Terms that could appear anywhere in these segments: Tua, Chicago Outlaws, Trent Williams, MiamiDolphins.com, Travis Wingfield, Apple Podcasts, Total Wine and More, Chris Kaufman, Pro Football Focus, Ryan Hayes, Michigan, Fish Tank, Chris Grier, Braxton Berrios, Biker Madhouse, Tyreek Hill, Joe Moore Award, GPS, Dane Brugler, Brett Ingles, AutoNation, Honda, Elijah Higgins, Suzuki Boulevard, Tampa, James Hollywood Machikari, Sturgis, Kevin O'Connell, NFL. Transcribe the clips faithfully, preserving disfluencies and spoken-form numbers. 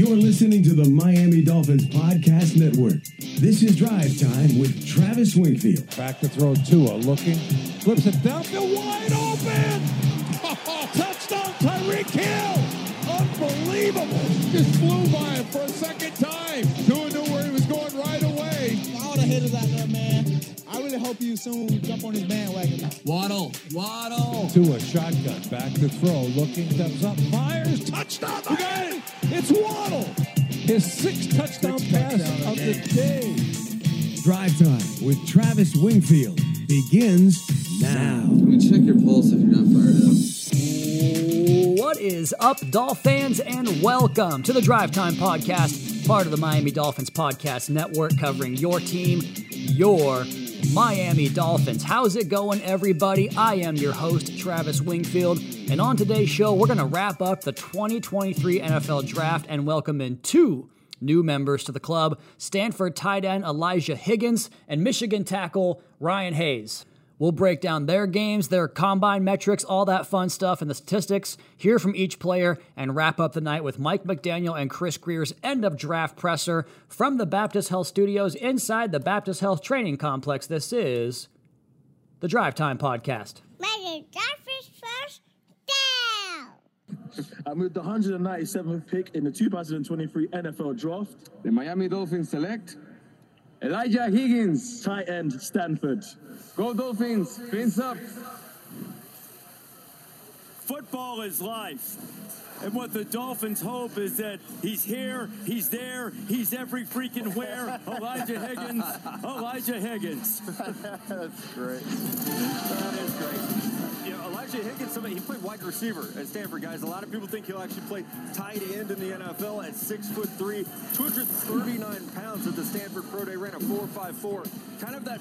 You're listening to the Miami Dolphins Podcast Network. This is Drive Time with Travis Wingfield. Back to throw, Tua looking, flips it downfield, wide open! Oh, touchdown, Tyreek Hill! Unbelievable! Just flew by him for a second time. Tua knew where he was going right away. All the hitters out there, man. I really hope you soon jump on his bandwagon. Waddle, Waddle. To a shotgun, back to throw, looking, steps up, fires, touchdown. You got it. It's Waddle. His sixth touchdown Six pass touchdown of again. the day. Drive Time with Travis Wingfield begins now. Can we check your pulse if you're not fired up? What is up, Dolph fans, and welcome to the Drive Time Podcast, part of the Miami Dolphins Podcast Network, covering your team, your Miami Dolphins. How's it going, everybody? I am your host, Travis Wingfield, and on today's show, we're going to wrap up the twenty twenty-three N F L Draft and welcome in two new members to the club, Stanford tight end Elijah Higgins and Michigan tackle Ryan Hayes. We'll break down their games, their combine metrics, all that fun stuff, and the statistics, hear from each player, and wrap up the night with Mike McDaniel and Chris Grier's end-of-draft presser from the Baptist Health Studios inside the Baptist Health Training Complex. This is the Drive Time Podcast. My Dolphins first down. I moved the one hundred ninety-seventh pick in the two thousand twenty-three N F L Draft. The Miami Dolphins select Elijah Higgins, tight end, Stanford. Go Dolphins, fins up. Football is life. And what the Dolphins hope is that he's here, he's there, he's every freaking where. Elijah Higgins, Elijah Higgins. That's great. That is great. You know, Elijah Higgins, somebody, he played wide receiver at Stanford, guys. A lot of people think he'll actually play tight end in the N F L at six foot three, two hundred thirty-nine pounds at the Stanford Pro Day, ran a four five four. Kind of that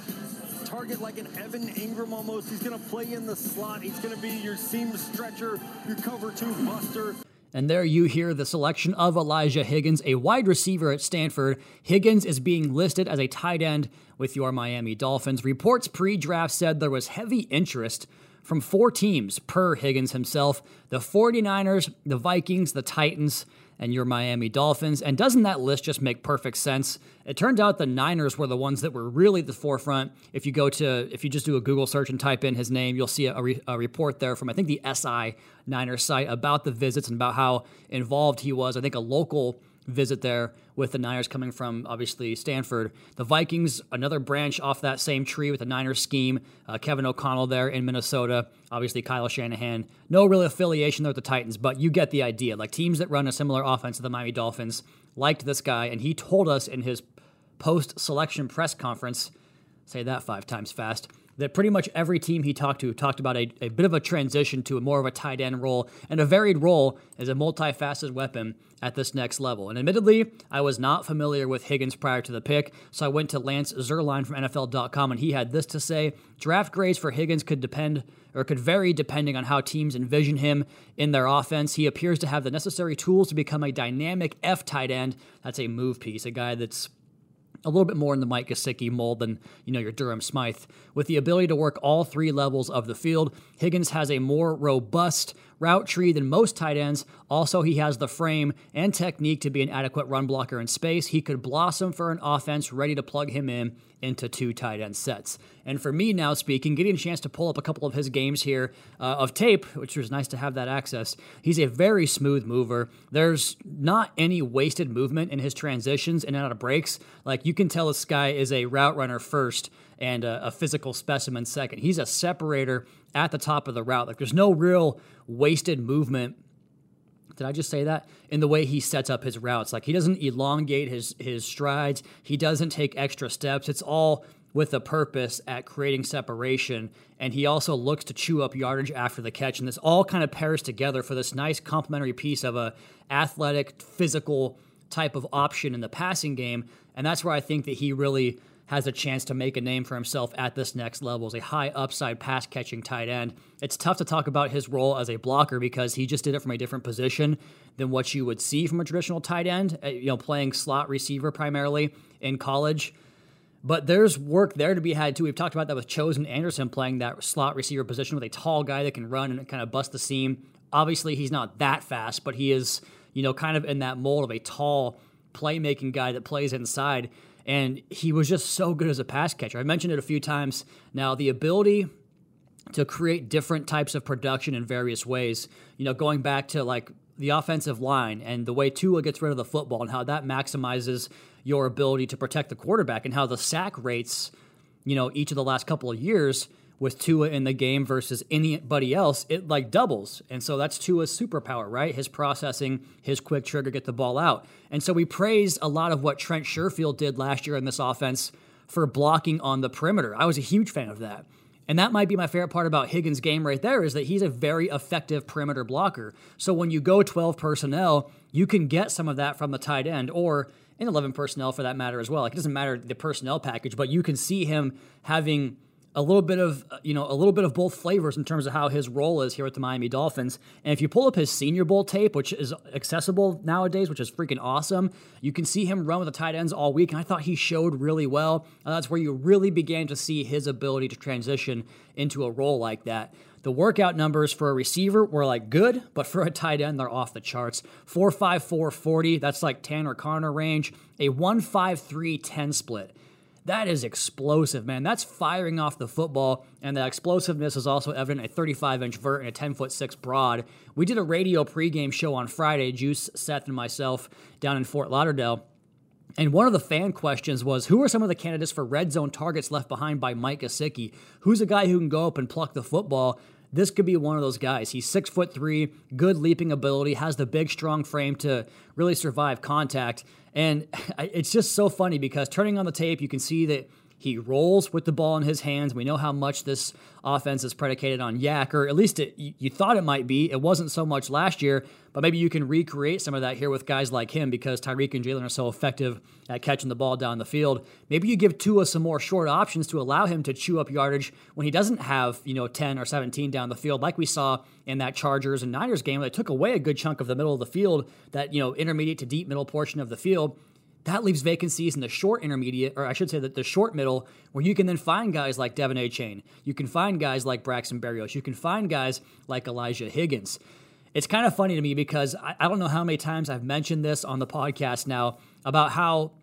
target like an Evan Ingram almost. He's going to play in the slot. He's going to be your seam stretcher, your cover two buster. And there you hear the selection of Elijah Higgins, a wide receiver at Stanford. Higgins is being listed as a tight end with your Miami Dolphins. Reports pre-draft said there was heavy interest from four teams per Higgins himself: the forty-niners, the Vikings, the Titans, and your Miami Dolphins. And doesn't that list just make perfect sense? It turned out the Niners were the ones that were really at the forefront. If you go to, if you just do a Google search and type in his name, you'll see a, re, a report there from, I think, the S I Niners site about the visits and about how involved he was. I think a local visit there with the Niners coming from, obviously, Stanford. The Vikings, another branch off that same tree with the Niners scheme. Uh, Kevin O'Connell there in Minnesota. Obviously, Kyle Shanahan. No real affiliation there with the Titans, but you get the idea. Like, teams that run a similar offense to the Miami Dolphins liked this guy, and he told us in his post-selection press conference, say that five times fast, that pretty much every team he talked to talked about a, a bit of a transition to a more of a tight end role and a varied role as a multifaceted weapon at this next level. And admittedly, I was not familiar with Higgins prior to the pick, so I went to Lance Zierlein from N F L dot com, and he had this to say: draft grades for Higgins could depend or could vary depending on how teams envision him in their offense. He appears to have the necessary tools to become a dynamic F tight end. That's a move piece, a guy that's a little bit more in the Mike Gesicki mold than, you know, your Durham Smythe. With the ability to work all three levels of the field, Higgins has a more robust route tree than most tight ends. Also, he has the frame and technique to be an adequate run blocker in space. He could blossom for an offense ready to plug him in into two tight end sets. And for me now speaking, getting a chance to pull up a couple of his games here uh, of tape, which was nice to have that access, he's a very smooth mover. There's not any wasted movement in his transitions and out of breaks. Like, you can tell this guy is a route runner first and a, a physical specimen second. He's a separator at the top of the route. Like, there's no real wasted movement. Did I just say that? In the way he sets up his routes. Like, he doesn't elongate his his strides. He doesn't take extra steps. It's all with a purpose at creating separation. And he also looks to chew up yardage after the catch. And this all kind of pairs together for this nice complementary piece of a athletic, physical type of option in the passing game. And that's where I think that he really has a chance to make a name for himself at this next level as a high upside pass catching tight end. It's tough to talk about his role as a blocker because he just did it from a different position than what you would see from a traditional tight end, you know, playing slot receiver primarily in college. But there's work there to be had too. We've talked about that with Chosen Anderson playing that slot receiver position with a tall guy that can run and kind of bust the seam. Obviously, he's not that fast, but he is you know, kind of in that mold of a tall playmaking guy that plays inside. And he was just so good as a pass catcher. I mentioned it a few times. Now, the ability to create different types of production in various ways, you know, going back to like the offensive line and the way Tua gets rid of the football and how that maximizes your ability to protect the quarterback, and how the sack rates, you know, each of the last couple of years with Tua in the game versus anybody else, it like doubles. And so that's Tua's superpower, right? His processing, his quick trigger, get the ball out. And so we praised a lot of what Trent Sherfield did last year in this offense for blocking on the perimeter. I was a huge fan of that. And that might be my favorite part about Higgins' game right there, is that he's a very effective perimeter blocker. So when you go twelve personnel, you can get some of that from the tight end, or in eleven personnel for that matter as well. Like, it doesn't matter the personnel package, but you can see him having a little bit of, you know, a little bit of both flavors in terms of how his role is here at the Miami Dolphins. And if you pull up his Senior Bowl tape, which is accessible nowadays, which is freaking awesome, you can see him run with the tight ends all week. And I thought he showed really well. Uh, that's where you really began to see his ability to transition into a role like that. The workout numbers for a receiver were like good, but for a tight end, they're off the charts. four five, four forty, that's like Tanner Conner range. A one five, three ten split. That is explosive, man. That's firing off the football, and the explosiveness is also evident at thirty-five inch vert and a ten foot six broad. We did a radio pregame show on Friday, Juice, Seth, and myself, down in Fort Lauderdale, and one of the fan questions was, who are some of the candidates for red zone targets left behind by Mike Gesicki? Who's a guy who can go up and pluck the football? This could be one of those guys. He's six foot three, good leaping ability, has the big, strong frame to really survive contact. And it's just so funny because turning on the tape, you can see that he rolls with the ball in his hands. We know how much this offense is predicated on yak, or at least it, you thought it might be. It wasn't so much last year, but maybe you can recreate some of that here with guys like him, because Tyreek and Jalen are so effective at catching the ball down the field. Maybe you give Tua some more short options to allow him to chew up yardage when he doesn't have, you know, ten or seventeen down the field, like we saw in that Chargers and Niners game that took away a good chunk of the middle of the field, that, you know, intermediate to deep middle portion of the field. That leaves vacancies in the short intermediate, or I should say that the short middle, where you can then find guys like Devin A. Chain. You can find guys like Braxton Berrios. You can find guys like Elijah Higgins. It's kind of funny to me because I, I don't know how many times I've mentioned this on the podcast now about how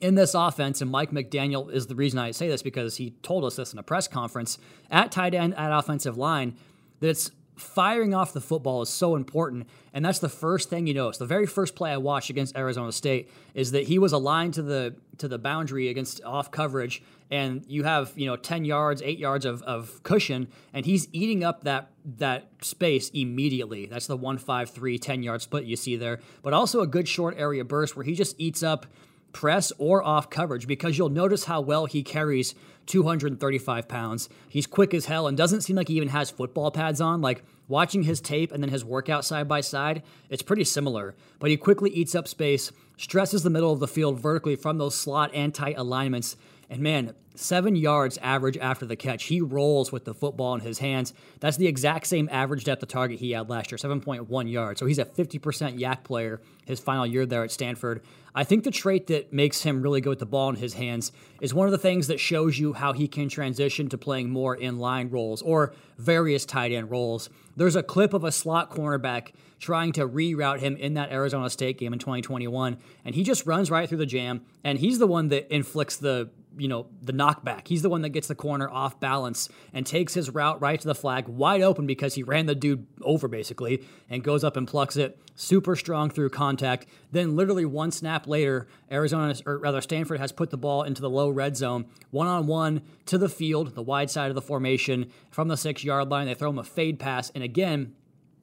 in this offense, and Mike McDaniel is the reason I say this because he told us this in a press conference, at tight end, at offensive line, that it's firing off the football is so important, and that's the first thing you notice. The very first play I watched against Arizona State is that he was aligned to the to the boundary against off coverage, and you have, you know, ten yards, eight yards of, of cushion, and he's eating up that that space immediately. That's the one five three ten yard split you see there, but also a good short area burst where he just eats up press or off coverage, because you'll notice how well he carries two hundred thirty-five pounds. He's quick as hell and doesn't seem like he even has football pads on. Like, watching his tape and then his workout side by side, it's pretty similar, but he quickly eats up space, stresses the middle of the field vertically from those slot and tight alignments. And man, seven yards average after the catch. He rolls with the football in his hands. That's the exact same average depth of target he had last year, seven point one yards. So he's a fifty percent yak player his final year there at Stanford. I think the trait that makes him really good with the ball in his hands is one of the things that shows you how he can transition to playing more in-line roles or various tight end roles. There's a clip of a slot cornerback trying to reroute him in that Arizona State game in twenty twenty-one, and he just runs right through the jam, and he's the one that inflicts the, you know, the knockback. He's the one that gets the corner off balance and takes his route right to the flag wide open because he ran the dude over basically, and goes up and plucks it. Super strong through contact. Then literally one snap later, Arizona, or rather Stanford, has put the ball into the low red zone, one-on-one to the field, the wide side of the formation from the six-yard line. They throw him a fade pass, and again,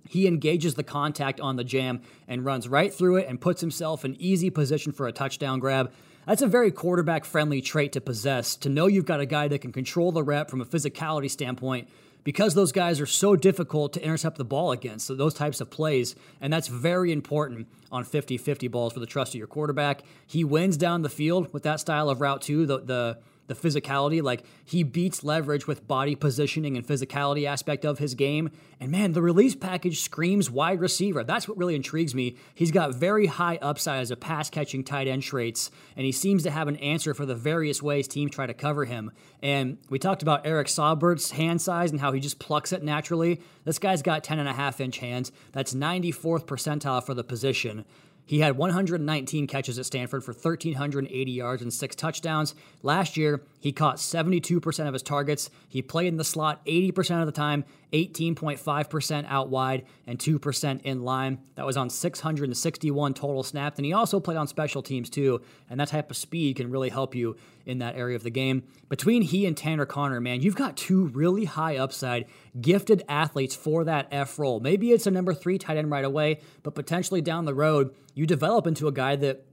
he engages the contact on the jam and runs right through it and puts himself in easy position for a touchdown grab. That's a very quarterback-friendly trait to possess, to know you've got a guy that can control the rep from a physicality standpoint, because those guys are so difficult to intercept the ball against, so those types of plays, and that's very important on fifty-fifty balls for the trust of your quarterback. He wins down the field with that style of route, too. The, the the physicality. Like, he beats leverage with body positioning and physicality aspect of his game. And man, the release package screams wide receiver. That's what really intrigues me. He's got very high upside as a pass-catching tight end traits, and he seems to have an answer for the various ways teams try to cover him. And we talked about Eric Saubert's hand size and how he just plucks it naturally. This guy's got ten and a half inch hands. That's ninety-fourth percentile for the position. He had one hundred nineteen catches at Stanford for one thousand three hundred eighty yards and six touchdowns. Last year, he caught seventy-two percent of his targets. He played in the slot eighty percent of the time, eighteen point five percent out wide, and two percent in line. That was on six hundred sixty-one total snaps, and he also played on special teams too, and that type of speed can really help you in that area of the game. Between he and Tanner Conner, man, you've got two really high upside, gifted athletes for that F role. Maybe it's a number three tight end right away, but potentially down the road, you develop into a guy that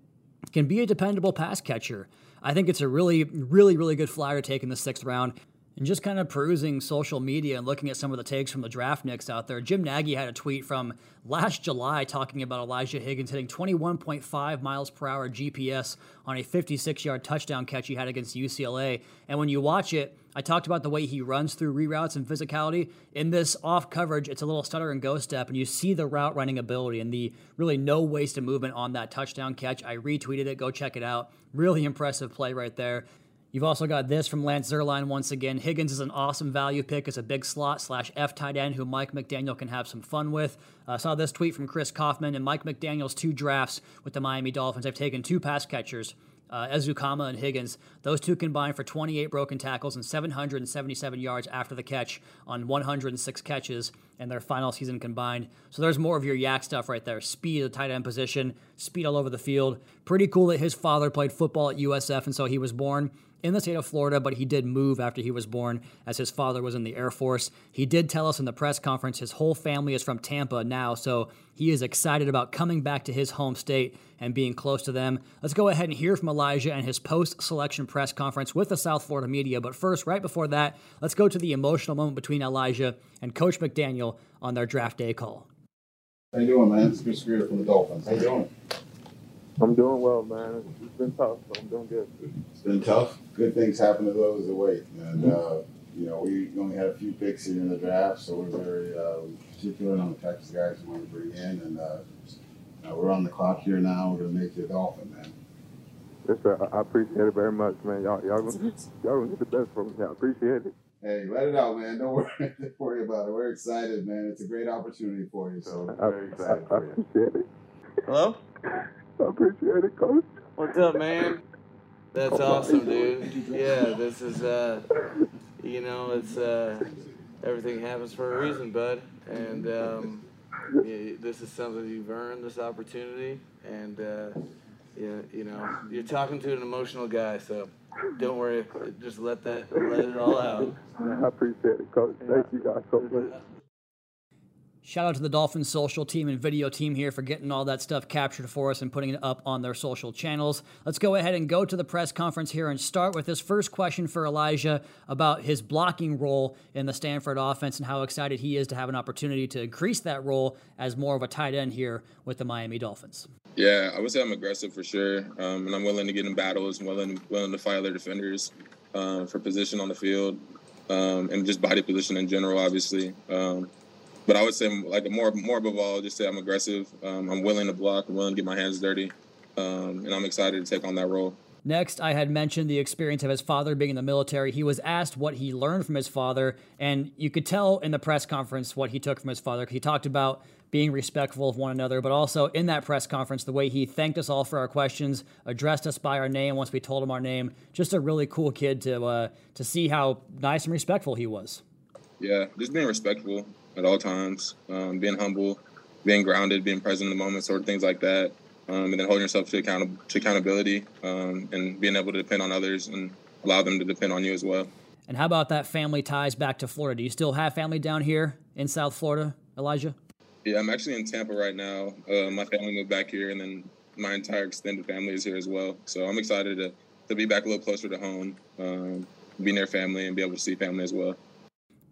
can be a dependable pass catcher. I think it's a really, really, really good flyer to take in the sixth round. And just kind of perusing social media and looking at some of the takes from the draftniks out there, Jim Nagy had a tweet from last July talking about Elijah Higgins hitting twenty-one point five miles per hour G P S on a fifty-six yard touchdown catch he had against U C L A. And when you watch it, I talked about the way he runs through reroutes and physicality. In this off coverage, it's a little stutter and go step, and you see the route running ability and the really no waste of movement on that touchdown catch. I retweeted it. Go check it out. Really impressive play right there. You've also got this from Lance Zierlein once again. Higgins is an awesome value pick as a big slot slash F tight end who Mike McDaniel can have some fun with. I uh, saw this tweet from Chris Kaufman. In Mike McDaniel's two drafts with the Miami Dolphins, I've taken two pass catchers, uh, Ezukama and Higgins. Those two combined for twenty-eight broken tackles and seven hundred seventy-seven yards after the catch on one hundred six catches in their final season combined. So there's more of your yak stuff right there. Speed at the tight end position, speed all over the field. Pretty cool that his father played football at U S F, and so he was born in the state of Florida, but he did move after he was born as his father was in the Air Force. He did tell us in the press conference his whole family is from Tampa now, so he is excited about coming back to his home state and being close to them. Let's go ahead and hear from Elijah and his post-selection press conference with the South Florida media. But first, right before that, let's go to the emotional moment between Elijah and Coach McDaniel on their draft day call. How you doing, man? It's Chris Grier from the Dolphins. How you doing? I'm doing well, man. It's been tough, but I'm doing good. It's been tough. Good things happen to those that wait. And, mm-hmm. uh, you know, we only had a few picks here in the draft, so we're very uh, particular on the types of guys we want to bring in. And uh, uh, we're on the clock here now. We're going to make you a Dolphin, man. Yes, sir. I appreciate it very much, man. Y'all y'all going to get the best from me. I appreciate it. Hey, let it out, man. Don't worry, Don't worry about it. We're excited, man. It's a great opportunity for you, so we're very excited I, I, I for you. I appreciate it. Hello? I appreciate it, Coach. What's up, man? That's awesome, dude. Yeah, this is, uh, you know, it's uh, everything happens for a reason, bud. And um, yeah, this is something you've earned, this opportunity. And, uh, yeah, you know, you're talking to an emotional guy, so don't worry. Just let that, let it all out. I appreciate it, Coach. Thank you guys so much. Shout out to the Dolphins social team and video team here for getting all that stuff captured for us and putting it up on their social channels. Let's go ahead and go to the press conference here and start with this first question for Elijah about his blocking role in the Stanford offense and how excited he is to have an opportunity to increase that role as more of a tight end here with the Miami Dolphins. Yeah, I would say I'm aggressive for sure, um, and I'm willing to get in battles, willing willing to fight other defenders um, for position on the field um, and just body position in general, obviously. Um, But I would say, like, more more above all, just say I'm aggressive. Um, I'm willing to block. I'm willing to get my hands dirty. Um, and I'm excited to take on that role. Next, I had mentioned the experience of his father being in the military. He was asked what he learned from his father. And you could tell in the press conference what he took from his father. He talked about being respectful of one another, but also in that press conference, the way he thanked us all for our questions, addressed us by our name once we told him our name. Just a really cool kid to uh, to see how nice and respectful he was. Yeah, just being respectful at all times, um, being humble, being grounded, being present in the moment, sort of things like that, um, and then holding yourself to, account- to accountability um, and being able to depend on others and allow them to depend on you as well. And how about that family ties back to Florida? Do you still have family down here in South Florida, Elijah? Yeah, I'm actually in Tampa right now. Uh, my family moved back here, and then my entire extended family is here as well. So I'm excited to, to be back a little closer to home, um, be near family and be able to see family as well.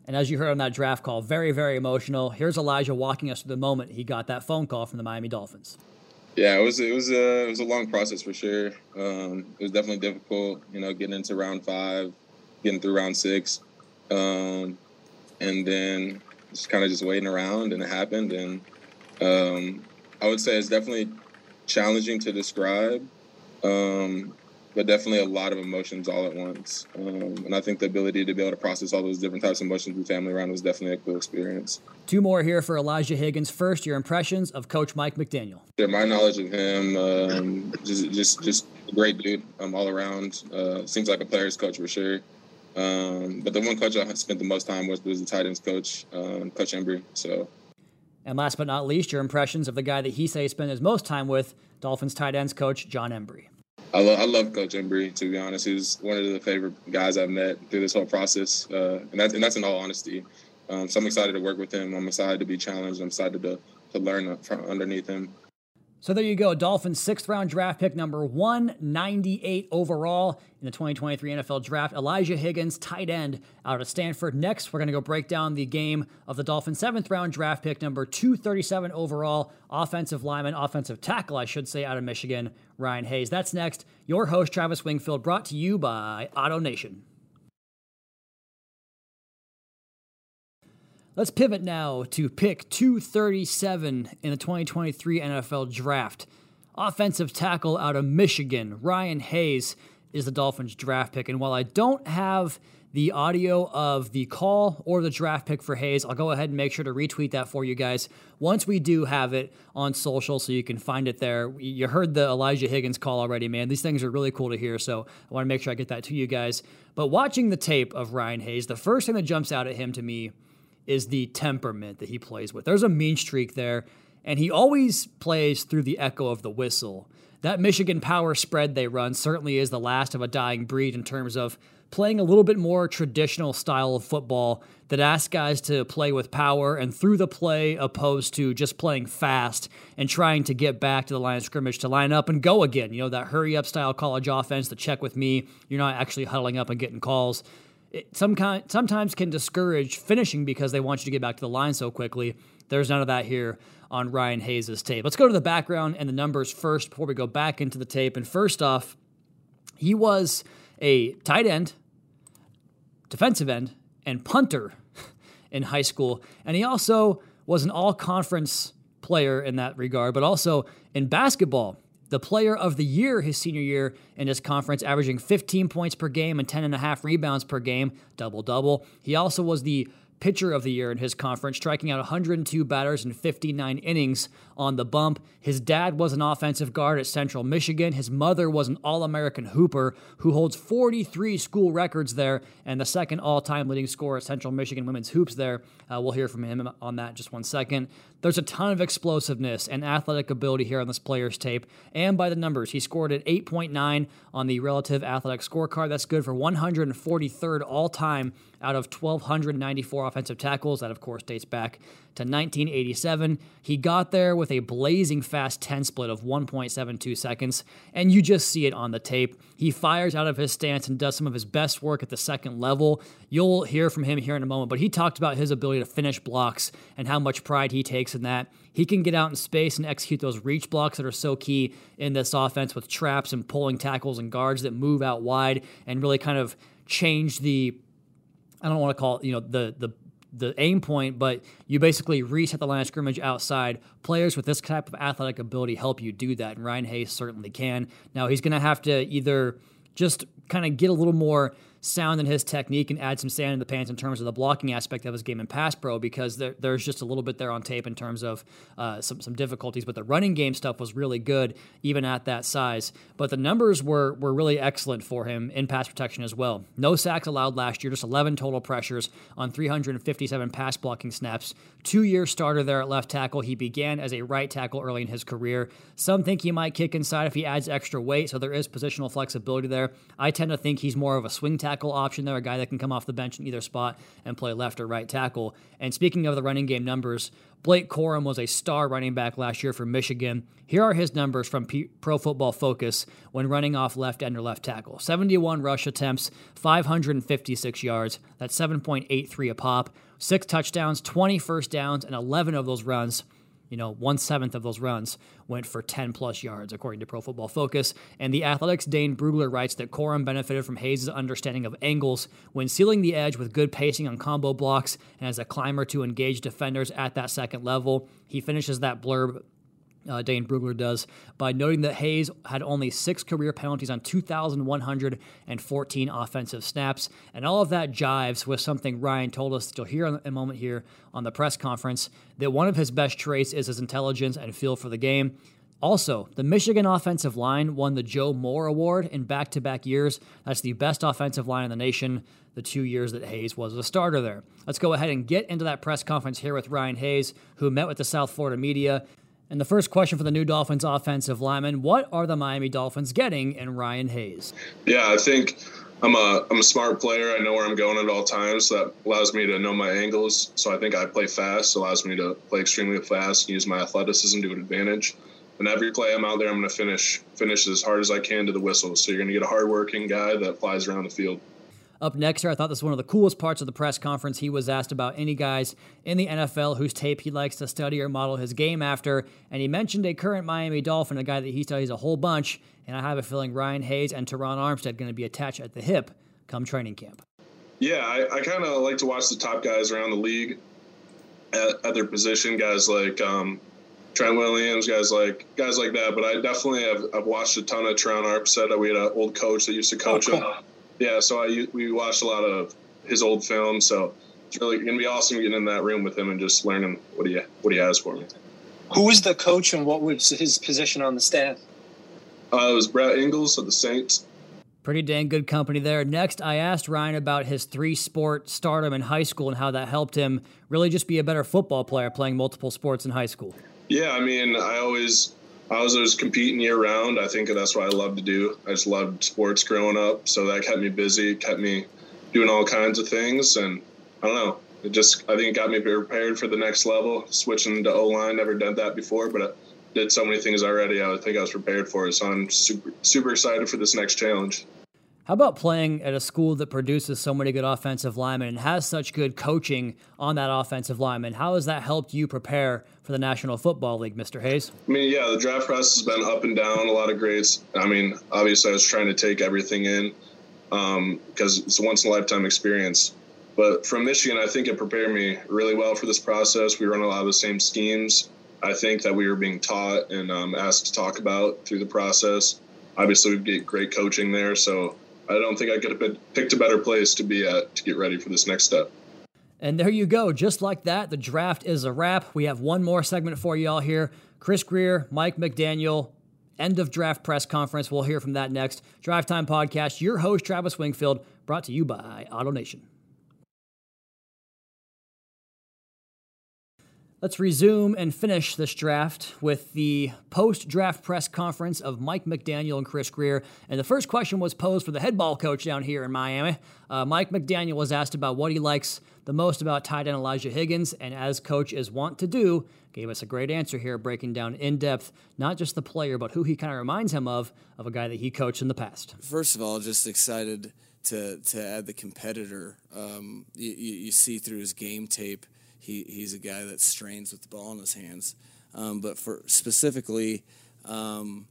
And as you heard on that draft call, very, very emotional. Here's Elijah walking us through the moment he got that phone call from the Miami Dolphins. Yeah, it was it was a it was a long process for sure. Um, it was definitely difficult, you know, getting into round five, getting through round six, um, and then just kind of just waiting around, and it happened. And um, I would say it's definitely challenging to describe, um, but definitely a lot of emotions all at once. Um, and I think the ability to be able to process all those different types of emotions with family around was definitely a cool experience. Two more here for Elijah Higgins. First, your impressions of Coach Mike McDaniel. Yeah, my knowledge of him, um, just just just a great dude um, all around. Uh, seems like a player's coach for sure. Um, but the one coach I spent the most time with was the Titans coach, um, Coach Embry. So. And last but not least, your impressions of the guy that he says he spent his most time with, Dolphins tight ends coach John Embry. I love, I love Coach Embry, to be honest. He was one of the favorite guys I've met through this whole process, uh, and, that's, and that's in all honesty. Um, so I'm excited to work with him. I'm excited to be challenged. I'm excited to, to learn from underneath him. So there you go. Dolphins sixth-round draft pick number one ninety-eight overall in the twenty twenty-three N F L Draft. Elijah Higgins, tight end out of Stanford. Next, we're going to go break down the game of the Dolphins seventh-round draft pick number two thirty-seven overall, offensive lineman, offensive tackle, I should say, out of Michigan, Ryan Hayes. That's next. Your host, Travis Wingfield, brought to you by AutoNation. Let's pivot now to pick two thirty-seven in the twenty twenty-three N F L Draft. Offensive tackle out of Michigan, Ryan Hayes, is the Dolphins draft pick. And while I don't have the audio of the call or the draft pick for Hayes, I'll go ahead and make sure to retweet that for you guys once we do have it on social, so you can find it there. You heard the Elijah Higgins call already, man. These things are really cool to hear, so I want to make sure I get that to you guys. But watching the tape of Ryan Hayes, the first thing that jumps out at him to me is the temperament that he plays with. There's a mean streak there, and he always plays through the echo of the whistle. That Michigan power spread they run certainly is the last of a dying breed in terms of playing a little bit more traditional style of football that asks guys to play with power and through the play, opposed to just playing fast and trying to get back to the line of scrimmage to line up and go again. You know, that hurry-up style college offense, the check with me, you're not actually huddling up and getting calls. It some kind, sometimes can discourage finishing because they want you to get back to the line so quickly. There's none of that here on Ryan Hayes' tape. Let's go to the background and the numbers first before we go back into the tape. And first off, he was a tight end, defensive end, and punter in high school. And he also was an all-conference player in that regard, but also in basketball, the player of the year his senior year in his conference, averaging fifteen points per game and ten and a half rebounds per game, double-double. He also was the pitcher of the year in his conference, striking out one hundred two batters in fifty-nine innings on the bump. His dad was an offensive guard at Central Michigan. His mother was an All-American hooper who holds forty-three school records there and the second all-time leading scorer at Central Michigan women's hoops there. Uh, we'll hear from him on that in just one second. There's a ton of explosiveness and athletic ability here on this player's tape. And by the numbers, he scored at eight point nine on the relative athletic scorecard. That's good for one hundred forty-third all-time out of one thousand two hundred ninety-four offensive tackles. That, of course, dates back to nineteen eighty-seven. He got there with a blazing fast ten split of one point seven two seconds, and you just see it on the tape. He fires out of his stance and does some of his best work at the second level. You'll hear from him here in a moment, but he talked about his ability to finish blocks and how much pride he takes in that. He can get out in space and execute those reach blocks that are so key in this offense with traps and pulling tackles and guards that move out wide and really kind of change the, I don't want to call it, you know, the the the aim point, but you basically reset the line of scrimmage outside. Players with this type of athletic ability help you do that, and Ryan Hayes certainly can. Now, he's going to have to either just kind of get a little more sound in his technique and add some sand in the pants in terms of the blocking aspect of his game in pass pro, because there, there's just a little bit there on tape in terms of uh, some, some difficulties, but the running game stuff was really good even at that size. But the numbers were were really excellent for him in pass protection as well. No sacks allowed last year, just eleven total pressures on three hundred fifty-seven pass blocking snaps. Two-year starter there at left tackle. He began as a right tackle early in his career. Some think he might kick inside if he adds extra weight, so there is positional flexibility there. I tend to think he's more of a swing tackle option there, a guy that can come off the bench in either spot and play left or right tackle. And speaking of the running game numbers, Blake Corum was a star running back last year for Michigan. Here are his numbers from P- Pro Football Focus when running off left end or left tackle. seventy-one rush attempts, five hundred fifty-six yards. That's seven point eight three a pop. Six touchdowns, twenty first downs, and eleven of those runs You know, one-seventh of those runs went for ten-plus yards, according to Pro Football Focus. And The Athletic's Dane Brugler writes that Corum benefited from Hayes' understanding of angles when sealing the edge with good pacing on combo blocks and as a climber to engage defenders at that second level. He finishes that blurb, Uh, Dane Brugler does, by noting that Hayes had only six career penalties on two thousand one hundred fourteen offensive snaps. And all of that jives with something Ryan told us that you'll hear in a moment here on the press conference, that one of his best traits is his intelligence and feel for the game. Also, the Michigan offensive line won the Joe Moore Award in back-to-back years. That's the best offensive line in the nation, the two years that Hayes was a starter there. Let's go ahead and get into that press conference here with Ryan Hayes, who met with the South Florida media. And the first question for the new Dolphins offensive lineman, what are the Miami Dolphins getting in Ryan Hayes? Yeah, I think I'm a I'm a smart player. I know where I'm going at all times. So that allows me to know my angles. So I think I play fast, allows me to play extremely fast and use my athleticism to an advantage. And every play I'm out there, I'm going to finish, finish as hard as I can to the whistle. So you're going to get a hardworking guy that flies around the field. Up next here, I thought this was one of the coolest parts of the press conference. He was asked about any guys in the N F L whose tape he likes to study or model his game after, and he mentioned a current Miami Dolphin, a guy that he studies a whole bunch, and I have a feeling Ryan Hayes and Teron Armstead are going to be attached at the hip come training camp. Yeah, I, I kind of like to watch the top guys around the league at, at their position, guys like um, Trent Williams, guys like guys like that, but I definitely have I've watched a ton of Teron Armstead. We had an old coach that used to coach oh, cool. him. Yeah, so I we watched a lot of his old film, so it's really going to be awesome getting in that room with him and just learning what he what he has for me. Who was the coach and what was his position on the staff? Uh, it was Brett Ingles of the Saints. Pretty dang good company there. Next, I asked Ryan about his three-sport stardom in high school and how that helped him really just be a better football player playing multiple sports in high school. Yeah, I mean, I always – I was always competing year-round. I think that's what I love to do. I just loved sports growing up, so that kept me busy, kept me doing all kinds of things, and I don't know. It just I think it got me prepared for the next level, switching to O-line. Never done that before, but I did so many things already I think I was prepared for it, so I'm super, super excited for this next challenge. How about playing at a school that produces so many good offensive linemen and has such good coaching on that offensive lineman? How has that helped you prepare for the National Football League, Mister Hayes? I mean, yeah, the draft process has been up and down, a lot of grades. I mean, obviously I was trying to take everything in um, because it's a once-in-a-lifetime experience. But from Michigan, I think it prepared me really well for this process. We run a lot of the same schemes, I think, that we were being taught and um, asked to talk about through the process. Obviously, we get great coaching there, so I don't think I could have picked a better place to be at to get ready for this next step. And there you go. Just like that, the draft is a wrap. We have one more segment for y'all here. Chris Grier, Mike McDaniel, end of draft press conference. We'll hear from that next. Drive Time Podcast, your host, Travis Wingfield, brought to you by AutoNation. Let's resume and finish this draft with the post-draft press conference of Mike McDaniel and Chris Grier. And the first question was posed for the head ball coach down here in Miami. Uh, Mike McDaniel was asked about what he likes the most about tight end Elijah Higgins, and as coach is wont to do, gave us a great answer here, breaking down in depth, not just the player, but who he kind of reminds him of, of a guy that he coached in the past. First of all, just excited to to add the competitor. Um, you, you see through his game tape, He, he's a guy that strains with the ball in his hands. Um, but for specifically um,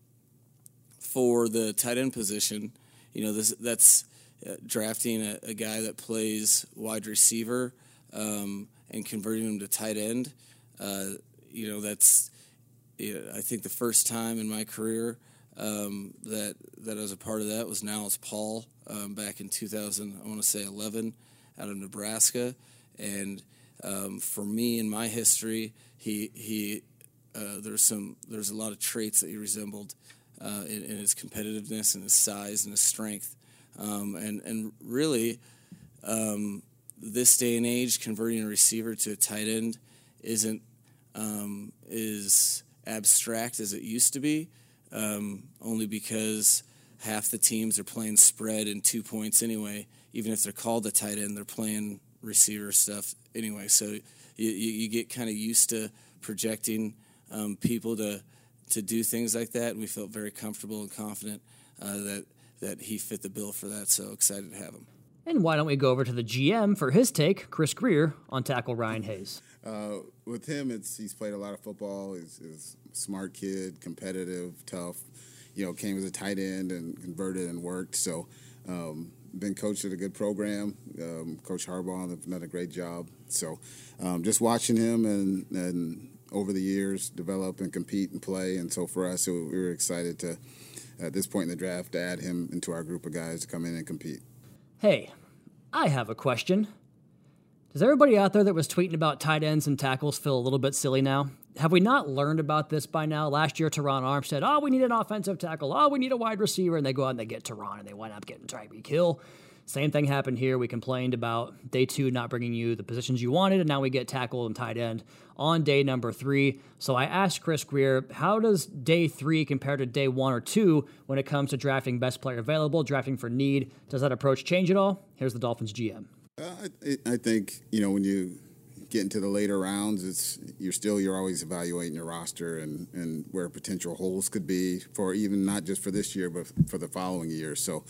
for the tight end position, you know, this, that's uh, drafting a, a guy that plays wide receiver um, and converting him to tight end. Uh, you know, that's, you know, I think the first time in my career um, that, that I was a part of that was Niles Paul um, back in two thousand, I want to say eleven, out of Nebraska. And Um, for me, in my history, he he uh, there's some there's a lot of traits that he resembled uh, in, in his competitiveness and his size and his strength, um, and and really, um, this day and age, converting a receiver to a tight end isn't um, is abstract as it used to be, um, only because half the teams are playing spread and two points anyway. Even if they're called a tight end, they're playing receiver stuff anyway, so you, you get kind of used to projecting um, people to to do things like that, and we felt very comfortable and confident uh, that that he fit the bill for that, so excited to have him. And why don't we go over to the G M for his take, Chris Grier, on tackle Ryan Hayes. Uh, with him, it's he's played a lot of football. He's, he's a smart kid, competitive, tough. You know, came as a tight end and converted and worked. So, um, been coached at a good program. Um, Coach Harbaugh has done a great job. So, um, just watching him and, and over the years develop and compete and play. And so for us, we were excited to, at this point in the draft, to add him into our group of guys to come in and compete. Hey, I have a question. Does everybody out there that was tweeting about tight ends and tackles feel a little bit silly now? Have we not learned about this by now? Last year, Teron Armstead, oh, we need an offensive tackle. Oh, we need a wide receiver. And they go out and they get Teron, and they wind up getting Tyreek Hill. Same thing happened here. We complained about day two not bringing you the positions you wanted, and now we get tackle and tight end on day number three. So I asked Chris Grier, how does day three compare to day one or two when it comes to drafting best player available, drafting for need? Does that approach change at all? Here's the Dolphins G M. Uh, I, I think, you know, when you get into the later rounds, it's you're still you're always evaluating your roster and, and where potential holes could be for even not just for this year, but for the following year. So,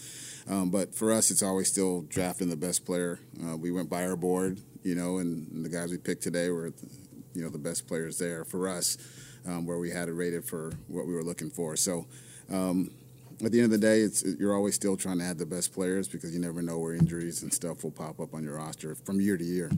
um, but for us, it's always still drafting the best player. Uh, we went by our board, you know, and the guys we picked today were, you know, the best players there for us, um, where we had it rated for what we were looking for. So, um, at the end of the day, it's you're always still trying to add the best players because you never know where injuries and stuff will pop up on your roster from year to year.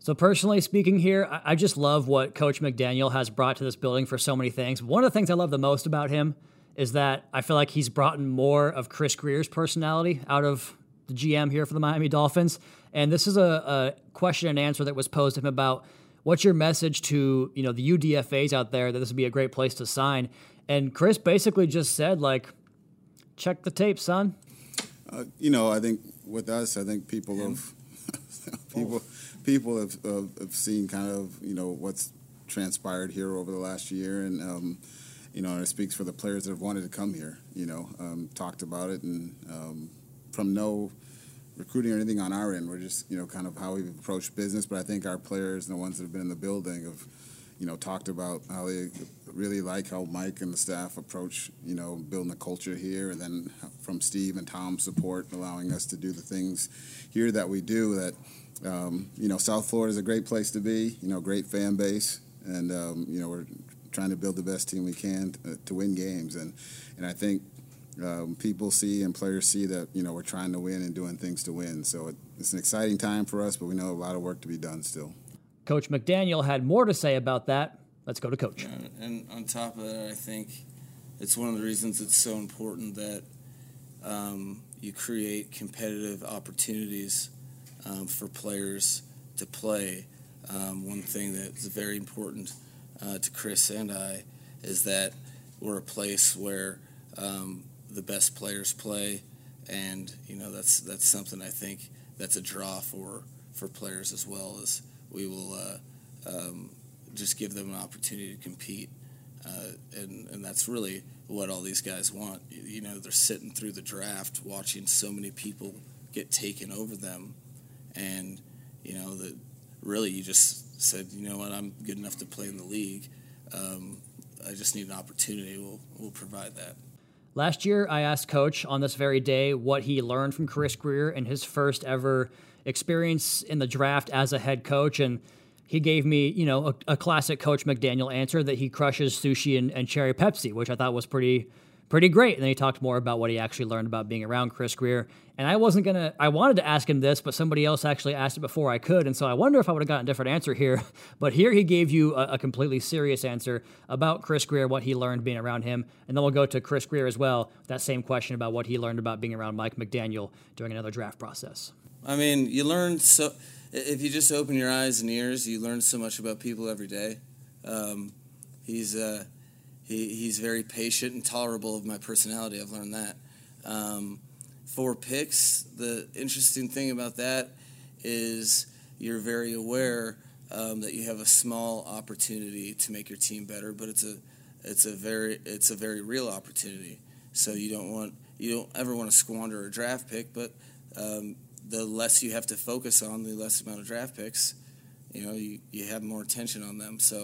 So personally speaking here, I just love what Coach McDaniel has brought to this building for so many things. One of the things I love the most about him is that I feel like he's brought in more of Chris Grier's personality out of the G M here for the Miami Dolphins. And this is a, a question and answer that was posed to him about what's your message to, you know, the U D F As out there that this would be a great place to sign. And Chris basically just said, like, check the tape, son. Uh, you know, I think with us, I think people yeah. have people. Oh. People have, have seen kind of, you know, what's transpired here over the last year. And, um, you know, and it speaks for the players that have wanted to come here, you know, um, talked about it. And um, from no recruiting or anything on our end, we're just, you know, kind of how we've approached business. But I think our players and the ones that have been in the building have, you know, talked about how they really like how Mike and the staff approach, you know, building the culture here. And then from Steve and Tom's support, allowing us to do the things here that we do that, Um, you know, South Florida is a great place to be, you know, great fan base. And, um, you know, we're trying to build the best team we can to, to win games. And, and I think um, people see and players see that, you know, we're trying to win and doing things to win. So it, it's an exciting time for us, but we know a lot of work to be done still. Coach McDaniel had more to say about that. Let's go to Coach. And, and on top of that, I think it's one of the reasons it's so important that um, you create competitive opportunities Um, for players to play. Um, one thing that's very important uh, to Chris and I is that we're a place where um, the best players play, and you know that's that's something I think that's a draw for for players as well, as we will uh, um, just give them an opportunity to compete, uh, and and that's really what all these guys want. You know, they're sitting through the draft watching so many people get taken over them. And, you know, that really you just said, you know what, I'm good enough to play in the league. Um, I just need an opportunity. We'll, we'll provide that. Last year, I asked Coach on this very day what he learned from Chris Grier in his first ever experience in the draft as a head coach. And he gave me, you know, a, a classic Coach McDaniel answer that he crushes sushi and, and cherry Pepsi, which I thought was pretty pretty great. And then he talked more about what he actually learned about being around Chris Grier. And I wasn't going to, I wanted to ask him this, but somebody else actually asked it before I could. And so I wonder if I would have gotten a different answer here, but here he gave you a, a completely serious answer about Chris Grier, what he learned being around him. And then we'll go to Chris Grier as well. That same question about what he learned about being around Mike McDaniel during another draft process. I mean, you learn so, if you just open your eyes and ears, you learn so much about people every day. Um, he's, uh, He, he's very patient and tolerable of my personality. I've learned that. Um, four picks, the interesting thing about that is you're very aware um, that you have a small opportunity to make your team better, but it's a it's a very it's a very real opportunity. So you don't want you don't ever want to squander a draft pick, but um, the less you have to focus on, the less amount of draft picks, you know, you, you have more attention on them. So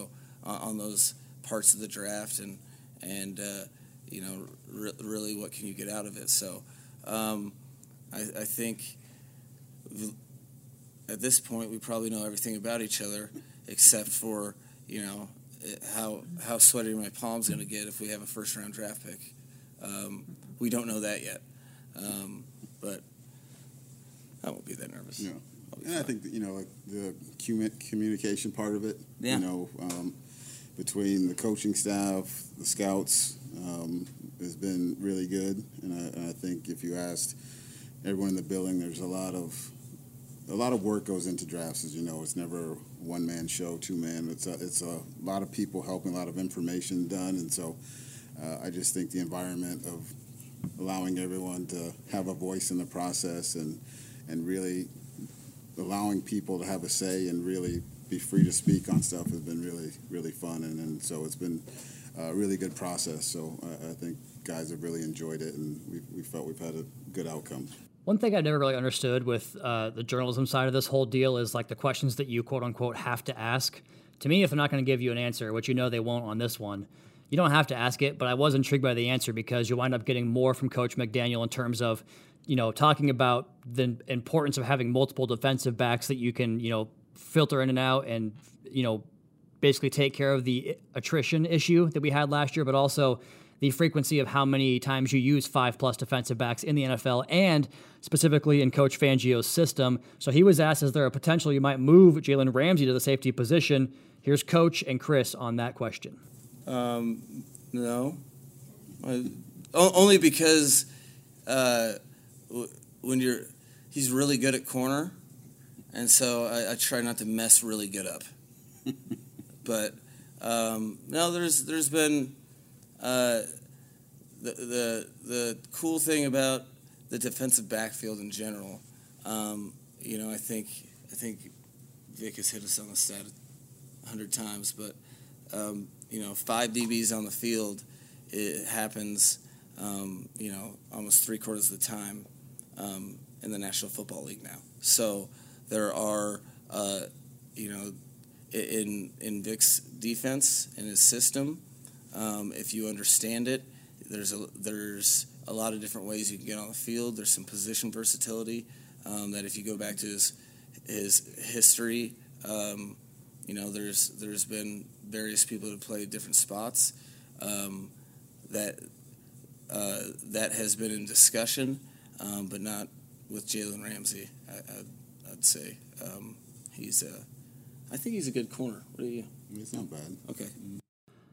uh, on those parts of the draft and, and uh, you know, re- really what can you get out of it. So um, I, I think at this point, we probably know everything about each other except for, you know, how how sweaty my palm's going to get if we have a first-round draft pick. Um, we don't know that yet. Um, but I won't be that nervous. Yeah. Be and fun. I think, that, you know, the communication part of it, yeah. you know, um, between the coaching staff, the scouts, um, has been really good. And I, and I think if you asked everyone in the building, there's a lot of a lot of work goes into drafts, as you know. It's never one-man show, two-man. It's a, it's a lot of people helping, a lot of information done. And so uh, I just think the environment of allowing everyone to have a voice in the process and and really allowing people to have a say and really be free to speak on stuff has been really, really fun. And, and so it's been a really good process. So I, I think guys have really enjoyed it, and we, we felt we've had a good outcome. One thing I've never really understood with uh, the journalism side of this whole deal is like the questions that you, quote unquote, have to ask. To me, if they're not going to give you an answer, which you know they won't on this one, you don't have to ask it, but I was intrigued by the answer because you wind up getting more from Coach McDaniel in terms of, you know, talking about the importance of having multiple defensive backs that you can, you know, filter in and out and, you know, basically take care of the attrition issue that we had last year, but also the frequency of how many times you use five-plus defensive backs in the N F L and specifically in Coach Fangio's system. So he was asked, is there a potential you might move Jalen Ramsey to the safety position? Here's Coach and Chris on that question. Um, no. I, only because uh, when you're – he's really good at corner, and so I, I try not to mess really good up. But, um, no, there's there's been – Uh, the the the cool thing about the defensive backfield in general, um, you know, I think I think Vic has hit us on the stat a hundred times, but um, you know, five D Bs on the field, it happens, um, you know, almost three quarters of the time um, in the National Football League now. So there are, uh, you know, in in Vic's defense in his system. Um, if you understand it, there's a, there's a lot of different ways you can get on the field. There's some position versatility um, that if you go back to his his history, um, you know, there's there's been various people who play different spots. Um, that uh, that has been in discussion, um, but not with Jalen Ramsey. I, I'd, I'd say um, he's a, I think he's a good corner. What do you? It's not bad. Okay. Mm-hmm.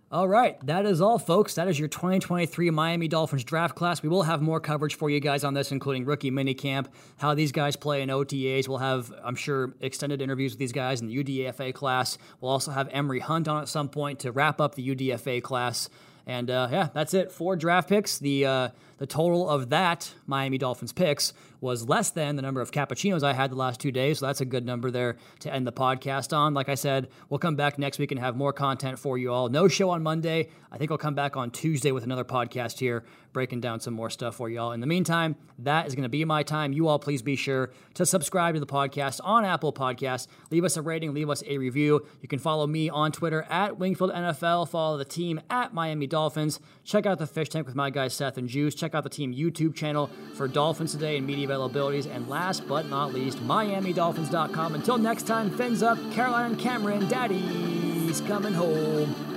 All right, that is all, folks. That is your twenty twenty-three Miami Dolphins draft class. We will have more coverage for you guys on this, including rookie minicamp, how these guys play in O T As. We'll have, I'm sure, extended interviews with these guys in the U D F A class. We'll also have Emory Hunt on at some point to wrap up the U D F A class. And, uh, yeah, that's it. Four draft picks. The uh, the total of that Miami Dolphins picks was less than the number of cappuccinos I had the last two days, so that's a good number there to end the podcast on. Like I said, we'll come back next week and have more content for you all. No show on Monday. I think I'll come back on Tuesday with another podcast here, breaking down some more stuff for you all. In the meantime, that is going to be my time. You all please be sure to subscribe to the podcast on Apple Podcasts. Leave us a rating. Leave us a review. You can follow me on Twitter at Wingfield N F L. Follow the team at Miami Dolphins. Check out the Fish Tank with my guys Seth and Juice. Check out the team YouTube channel for Dolphins Today and media availabilities, and last but not least, Miami Dolphins dot com. Until next time, fins up, Caroline Cameron, daddy's coming home.